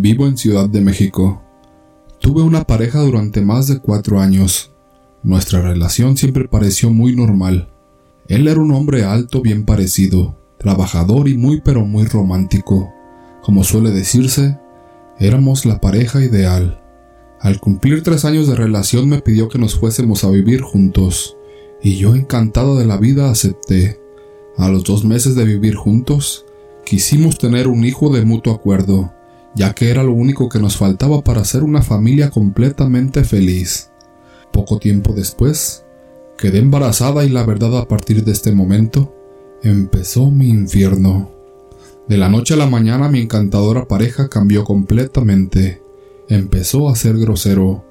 Vivo en Ciudad de México. Tuve una pareja durante más de 4 años. Nuestra relación siempre pareció muy normal. Él era un hombre alto, bien parecido, trabajador y muy pero muy romántico. Como suele decirse, éramos la pareja ideal. Al cumplir 3 años de relación me pidió que nos fuésemos a vivir juntos, y yo encantado de la vida acepté. A los 2 meses de vivir juntos, quisimos tener un hijo de mutuo acuerdo, ya que era lo único que nos faltaba para ser una familia completamente feliz. Poco tiempo después, quedé embarazada y la verdad a partir de este momento, empezó mi infierno. De la noche a la mañana mi encantadora pareja cambió completamente. Empezó a ser grosero,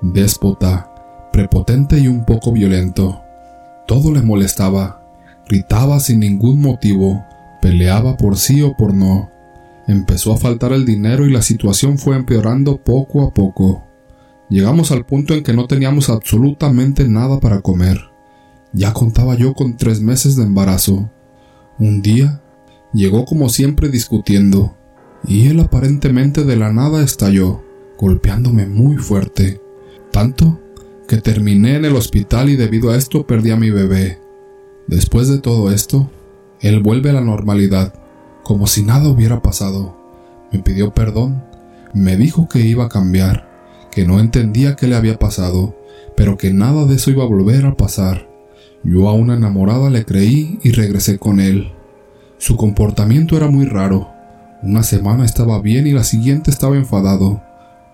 déspota, prepotente y un poco violento. Todo le molestaba, gritaba sin ningún motivo, peleaba por sí o por no. Empezó a faltar el dinero y la situación fue empeorando poco a poco. Llegamos al punto en que no teníamos absolutamente nada para comer. Ya contaba yo con 3 meses de embarazo. Un día, llegó como siempre discutiendo, y él aparentemente de la nada estalló, golpeándome muy fuerte, tanto que terminé en el hospital y debido a esto perdí a mi bebé. Después de todo esto, él vuelve a la normalidad, como si nada hubiera pasado. Me pidió perdón, me dijo que iba a cambiar, que no entendía qué le había pasado, pero que nada de eso iba a volver a pasar. Yo a una enamorada le creí y regresé con él. Su comportamiento era muy raro. Una semana estaba bien y la siguiente estaba enfadado.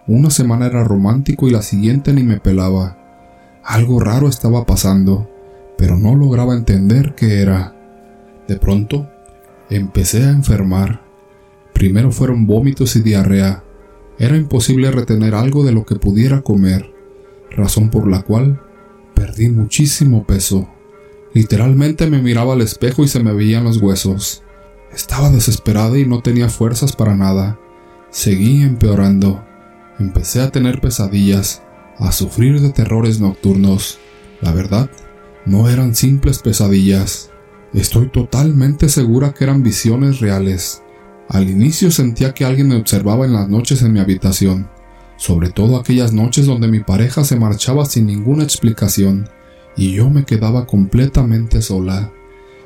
Una semana era romántico y la siguiente ni me pelaba. Algo raro estaba pasando, pero no lograba entender qué era. De pronto, empecé a enfermar. Primero fueron vómitos y diarrea. Era imposible retener algo de lo que pudiera comer, razón por la cual perdí muchísimo peso. Literalmente me miraba al espejo y se me veían los huesos. Estaba desesperada y no tenía fuerzas para nada. Seguí empeorando. Empecé a tener pesadillas, a sufrir de terrores nocturnos. La verdad, no eran simples pesadillas. Estoy totalmente segura que eran visiones reales. Al inicio sentía que alguien me observaba en las noches en mi habitación, sobre todo aquellas noches donde mi pareja se marchaba sin ninguna explicación y yo me quedaba completamente sola.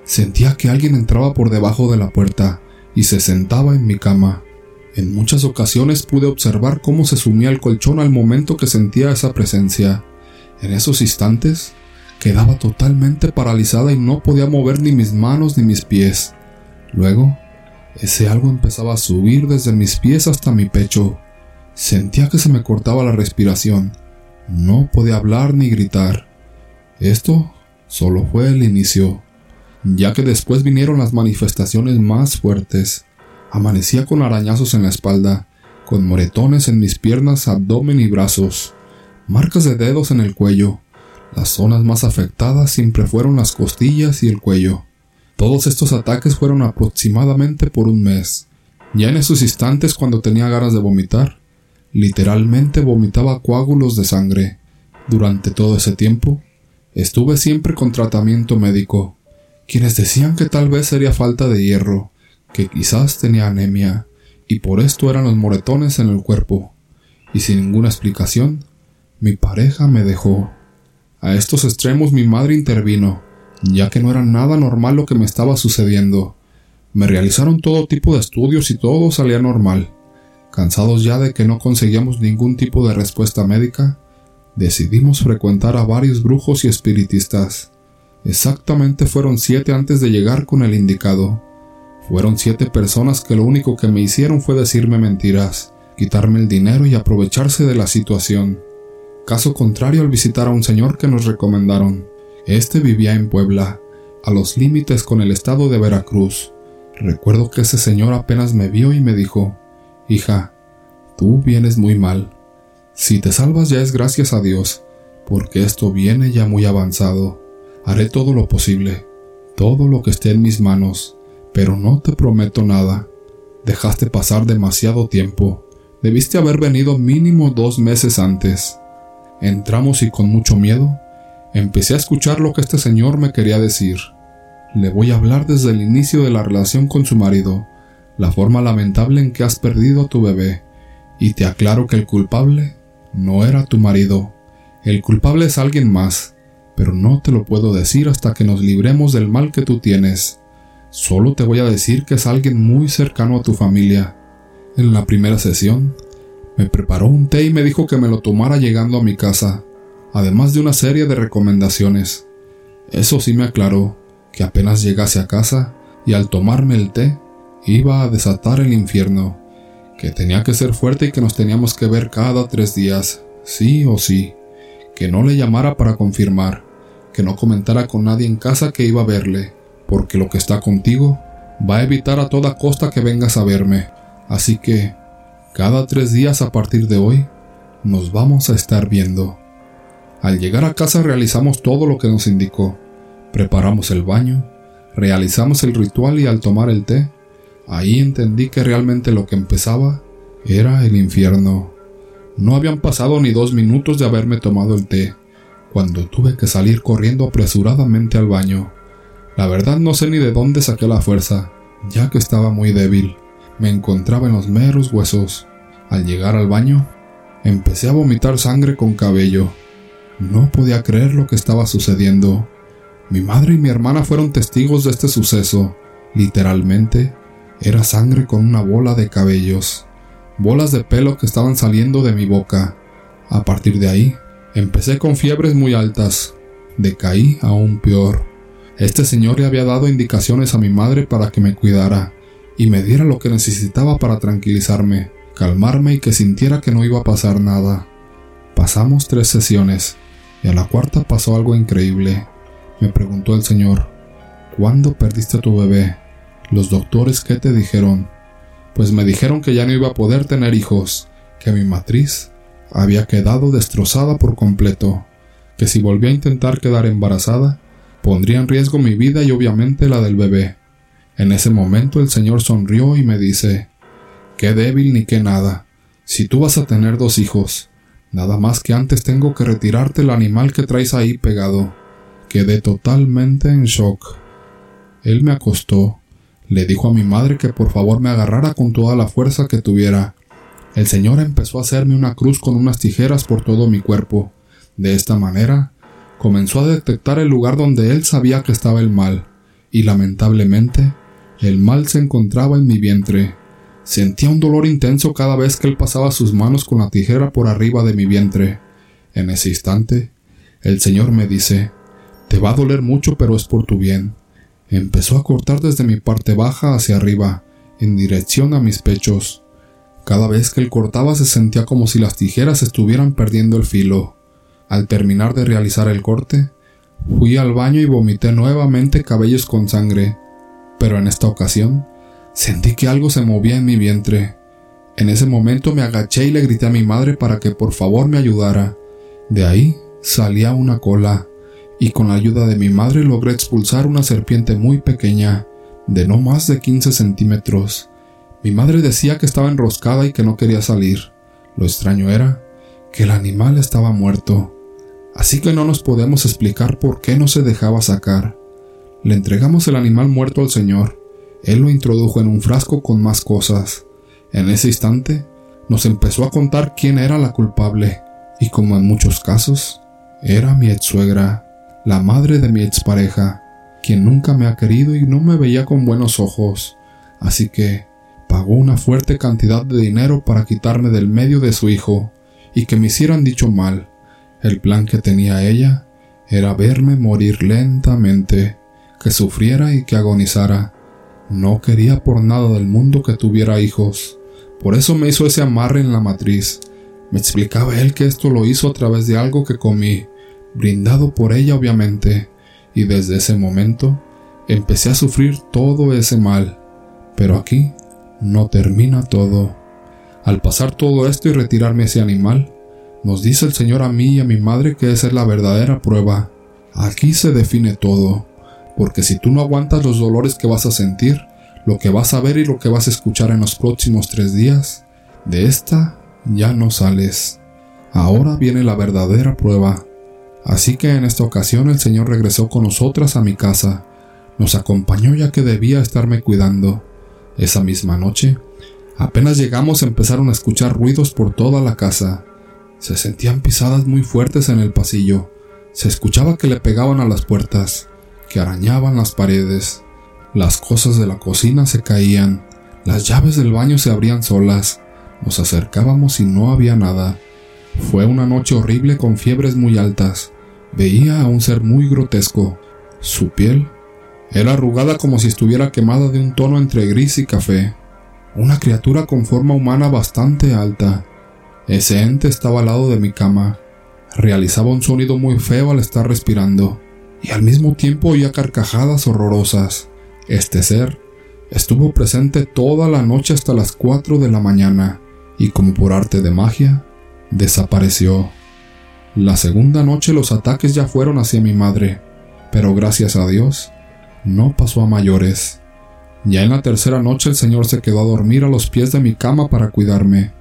Sentía que alguien entraba por debajo de la puerta y se sentaba en mi cama. En muchas ocasiones pude observar cómo se sumía al colchón al momento que sentía esa presencia. En esos instantes, quedaba totalmente paralizada y no podía mover ni mis manos ni mis pies. Luego, ese algo empezaba a subir desde mis pies hasta mi pecho. Sentía que se me cortaba la respiración. No podía hablar ni gritar. Esto solo fue el inicio, ya que después vinieron las manifestaciones más fuertes. Amanecía con arañazos en la espalda, con moretones en mis piernas, abdomen y brazos, marcas de dedos en el cuello. Las zonas más afectadas siempre fueron las costillas y el cuello. Todos estos ataques fueron aproximadamente por un mes. Ya en esos instantes, cuando tenía ganas de vomitar, literalmente vomitaba coágulos de sangre. Durante todo ese tiempo, estuve siempre con tratamiento médico, quienes decían que tal vez sería falta de hierro, que quizás tenía anemia, y por esto eran los moretones en el cuerpo. Y sin ninguna explicación, mi pareja me dejó. A estos extremos mi madre intervino, ya que no era nada normal lo que me estaba sucediendo. Me realizaron todo tipo de estudios y todo salía normal. Cansados ya de que no conseguíamos ningún tipo de respuesta médica, decidimos frecuentar a varios brujos y espiritistas. Exactamente fueron 7 antes de llegar con el indicado. Fueron 7 personas que lo único que me hicieron fue decirme mentiras, quitarme el dinero y aprovecharse de la situación. Caso contrario al visitar a un señor que nos recomendaron. Este vivía en Puebla, a los límites con el estado de Veracruz. Recuerdo que ese señor apenas me vio y me dijo: "Hija, tú vienes muy mal. Si te salvas ya es gracias a Dios, porque esto viene ya muy avanzado. Haré todo lo posible, todo lo que esté en mis manos, pero no te prometo nada. Dejaste pasar demasiado tiempo. Debiste haber venido mínimo 2 meses antes". Entramos y con mucho miedo, empecé a escuchar lo que este señor me quería decir. Le voy a hablar desde el inicio de la relación con su marido, la forma lamentable en que has perdido a tu bebé, Y te aclaro que el culpable no era tu marido. El culpable es alguien más, pero no te lo puedo decir hasta que nos libremos del mal que tú tienes. Solo te voy a decir que es alguien muy cercano a tu familia. En la primera sesión, me preparó un té y me dijo que me lo tomara llegando a mi casa, además de una serie de recomendaciones. Eso sí me aclaró, que apenas llegase a casa y al tomarme el té, iba a desatar el infierno, que tenía que ser fuerte y que nos teníamos que ver cada 3 días, sí o sí, que no le llamara para confirmar, que no comentara con nadie en casa que iba a verle, porque lo que está contigo va a evitar a toda costa que vengas a verme. Así que, cada 3 días a partir de hoy, nos vamos a estar viendo. Al llegar a casa realizamos todo lo que nos indicó. Preparamos el baño, realizamos el ritual y al tomar el té, ahí entendí que realmente lo que empezaba era el infierno. No habían pasado ni 2 minutos de haberme tomado el té, cuando tuve que salir corriendo apresuradamente al baño. La verdad no sé ni de dónde saqué la fuerza, ya que estaba muy débil. Me encontraba en los meros huesos. Al llegar al baño, empecé a vomitar sangre con cabello. No podía creer lo que estaba sucediendo. Mi madre y mi hermana fueron testigos de este suceso. Literalmente, era sangre con una bola de cabellos, bolas de pelo que estaban saliendo de mi boca. A partir de ahí, empecé con fiebres muy altas. Decaí aún peor. Este señor le había dado indicaciones a mi madre para que me cuidara y me diera lo que necesitaba para tranquilizarme, calmarme y que sintiera que no iba a pasar nada. Pasamos 3 sesiones, y a la cuarta pasó algo increíble. Me preguntó el señor, ¿cuándo perdiste a tu bebé? ¿Los doctores qué te dijeron? Pues me dijeron que ya no iba a poder tener hijos, que mi matriz había quedado destrozada por completo, que si volvía a intentar quedar embarazada, pondría en riesgo mi vida y obviamente la del bebé. En ese momento el señor sonrió y me dice, «Qué débil ni qué nada, si tú vas a tener 2 hijos, nada más que antes tengo que retirarte el animal que traes ahí pegado». Quedé totalmente en shock. Él me acostó, le dijo a mi madre que por favor me agarrara con toda la fuerza que tuviera. El señor empezó a hacerme una cruz con unas tijeras por todo mi cuerpo. De esta manera, comenzó a detectar el lugar donde él sabía que estaba el mal, y lamentablemente, el mal se encontraba en mi vientre. Sentía un dolor intenso cada vez que él pasaba sus manos con la tijera por arriba de mi vientre. En ese instante, el señor me dice, «Te va a doler mucho, pero es por tu bien». Empezó a cortar desde mi parte baja hacia arriba, en dirección a mis pechos. Cada vez que él cortaba se sentía como si las tijeras estuvieran perdiendo el filo. Al terminar de realizar el corte, fui al baño y vomité nuevamente cabellos con sangre, pero en esta ocasión sentí que algo se movía en mi vientre. En ese momento me agaché y le grité a mi madre para que por favor me ayudara. De ahí salía una cola, y con la ayuda de mi madre logré expulsar una serpiente muy pequeña, de no más de 15 centímetros. Mi madre decía que estaba enroscada y que no quería salir. Lo extraño era que el animal estaba muerto, así que no nos podemos explicar por qué no se dejaba sacar. Le entregamos el animal muerto al señor. Él lo introdujo en un frasco con más cosas. En ese instante, nos empezó a contar quién era la culpable, y como en muchos casos, era mi ex-suegra, la madre de mi expareja, quien nunca me ha querido y no me veía con buenos ojos, así que pagó una fuerte cantidad de dinero para quitarme del medio de su hijo, y que me hicieran dicho mal. El plan que tenía ella era verme morir lentamente, que sufriera y que agonizara. No quería por nada del mundo que tuviera hijos. Por eso me hizo ese amarre en la matriz. Me explicaba él que esto lo hizo a través de algo que comí, brindado por ella obviamente, y desde ese momento empecé a sufrir todo ese mal. Pero aquí no termina todo. Al pasar todo esto y retirarme ese animal, nos dice el señor a mí y a mi madre que esa es la verdadera prueba. Aquí se define todo, porque si tú no aguantas los dolores que vas a sentir, lo que vas a ver y lo que vas a escuchar en los próximos 3 días, de esta ya no sales. Ahora viene la verdadera prueba. Así que en esta ocasión el señor regresó con nosotras a mi casa. Nos acompañó ya que debía estarme cuidando. Esa misma noche, Apenas llegamos empezaron a escuchar ruidos por toda la casa. Se sentían pisadas muy fuertes en el pasillo. Se escuchaba que le pegaban a las puertas, que arañaban las paredes. Las cosas de la cocina se caían. Las llaves del baño se abrían solas. Nos acercábamos y no había nada. Fue una noche horrible con fiebres muy altas. Veía a un ser muy grotesco. Su piel era arrugada como si estuviera quemada de un tono entre gris y café. Una criatura con forma humana bastante alta. Ese ente estaba al lado de mi cama. Realizaba un sonido muy feo al estar respirando, y al mismo tiempo oía carcajadas horrorosas. Este ser estuvo presente toda la noche hasta las 4 de la mañana, y como por arte de magia, desapareció. La segunda noche los ataques ya fueron hacia mi madre, pero gracias a Dios, no pasó a mayores. Ya en la tercera noche el señor se quedó a dormir a los pies de mi cama para cuidarme.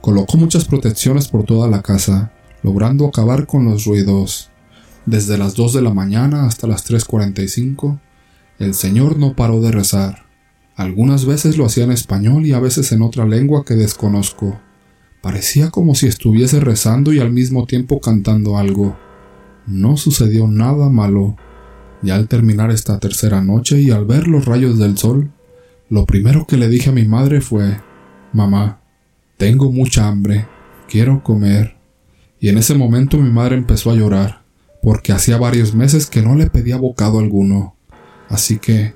Colocó muchas protecciones por toda la casa, logrando acabar con los ruidos. Desde las 2 de la mañana hasta las 3:45, el señor no paró de rezar. Algunas veces lo hacía en español y a veces en otra lengua que desconozco. Parecía como si estuviese rezando y al mismo tiempo cantando algo. No sucedió nada malo. Y al terminar esta tercera noche y al ver los rayos del sol, lo primero que le dije a mi madre fue: «Mamá, tengo mucha hambre, quiero comer». Y en ese momento mi madre empezó a llorar, porque hacía varios meses que no le pedía bocado alguno. Así que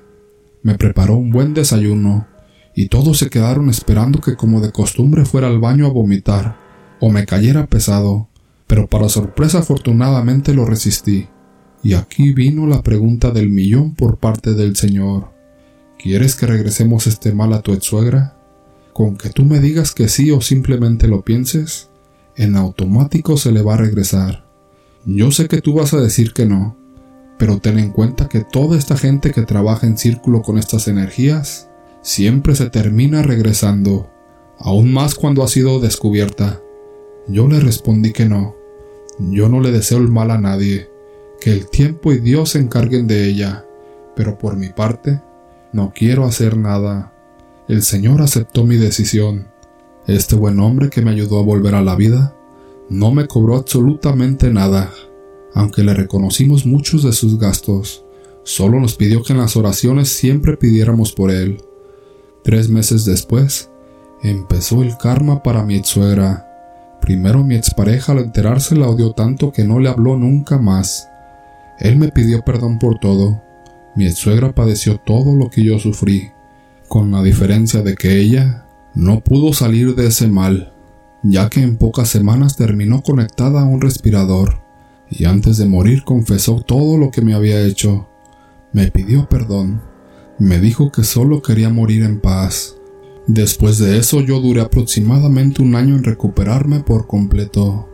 me preparó un buen desayuno, y todos se quedaron esperando que como de costumbre fuera al baño a vomitar, o me cayera pesado, pero para sorpresa afortunadamente lo resistí. Y aquí vino la pregunta del millón por parte del señor: ¿quieres que regresemos este mal a tu ex-suegra? Con que tú me digas que sí o simplemente lo pienses, en automático se le va a regresar. Yo sé que tú vas a decir que no, pero ten en cuenta que toda esta gente que trabaja en círculo con estas energías siempre se termina regresando, aún más cuando ha sido descubierta. Yo le respondí que no, yo no le deseo el mal a nadie, que el tiempo y Dios se encarguen de ella, pero por mi parte no quiero hacer nada. El señor aceptó mi decisión. Este buen hombre que me ayudó a volver a la vida no me cobró absolutamente nada, aunque le reconocimos muchos de sus gastos. Solo nos pidió que en las oraciones siempre pidiéramos por él. 3 meses después, empezó el karma para mi ex-suegra. Primero mi expareja, al enterarse, la odió tanto que no le habló nunca más. Él me pidió perdón por todo. Mi ex-suegra padeció todo lo que yo sufrí, con la diferencia de que ella no pudo salir de ese mal, ya que en pocas semanas terminó conectada a un respirador, y antes de morir confesó todo lo que me había hecho. Me pidió perdón, me dijo que solo quería morir en paz. Después de eso yo duré aproximadamente un año en recuperarme por completo.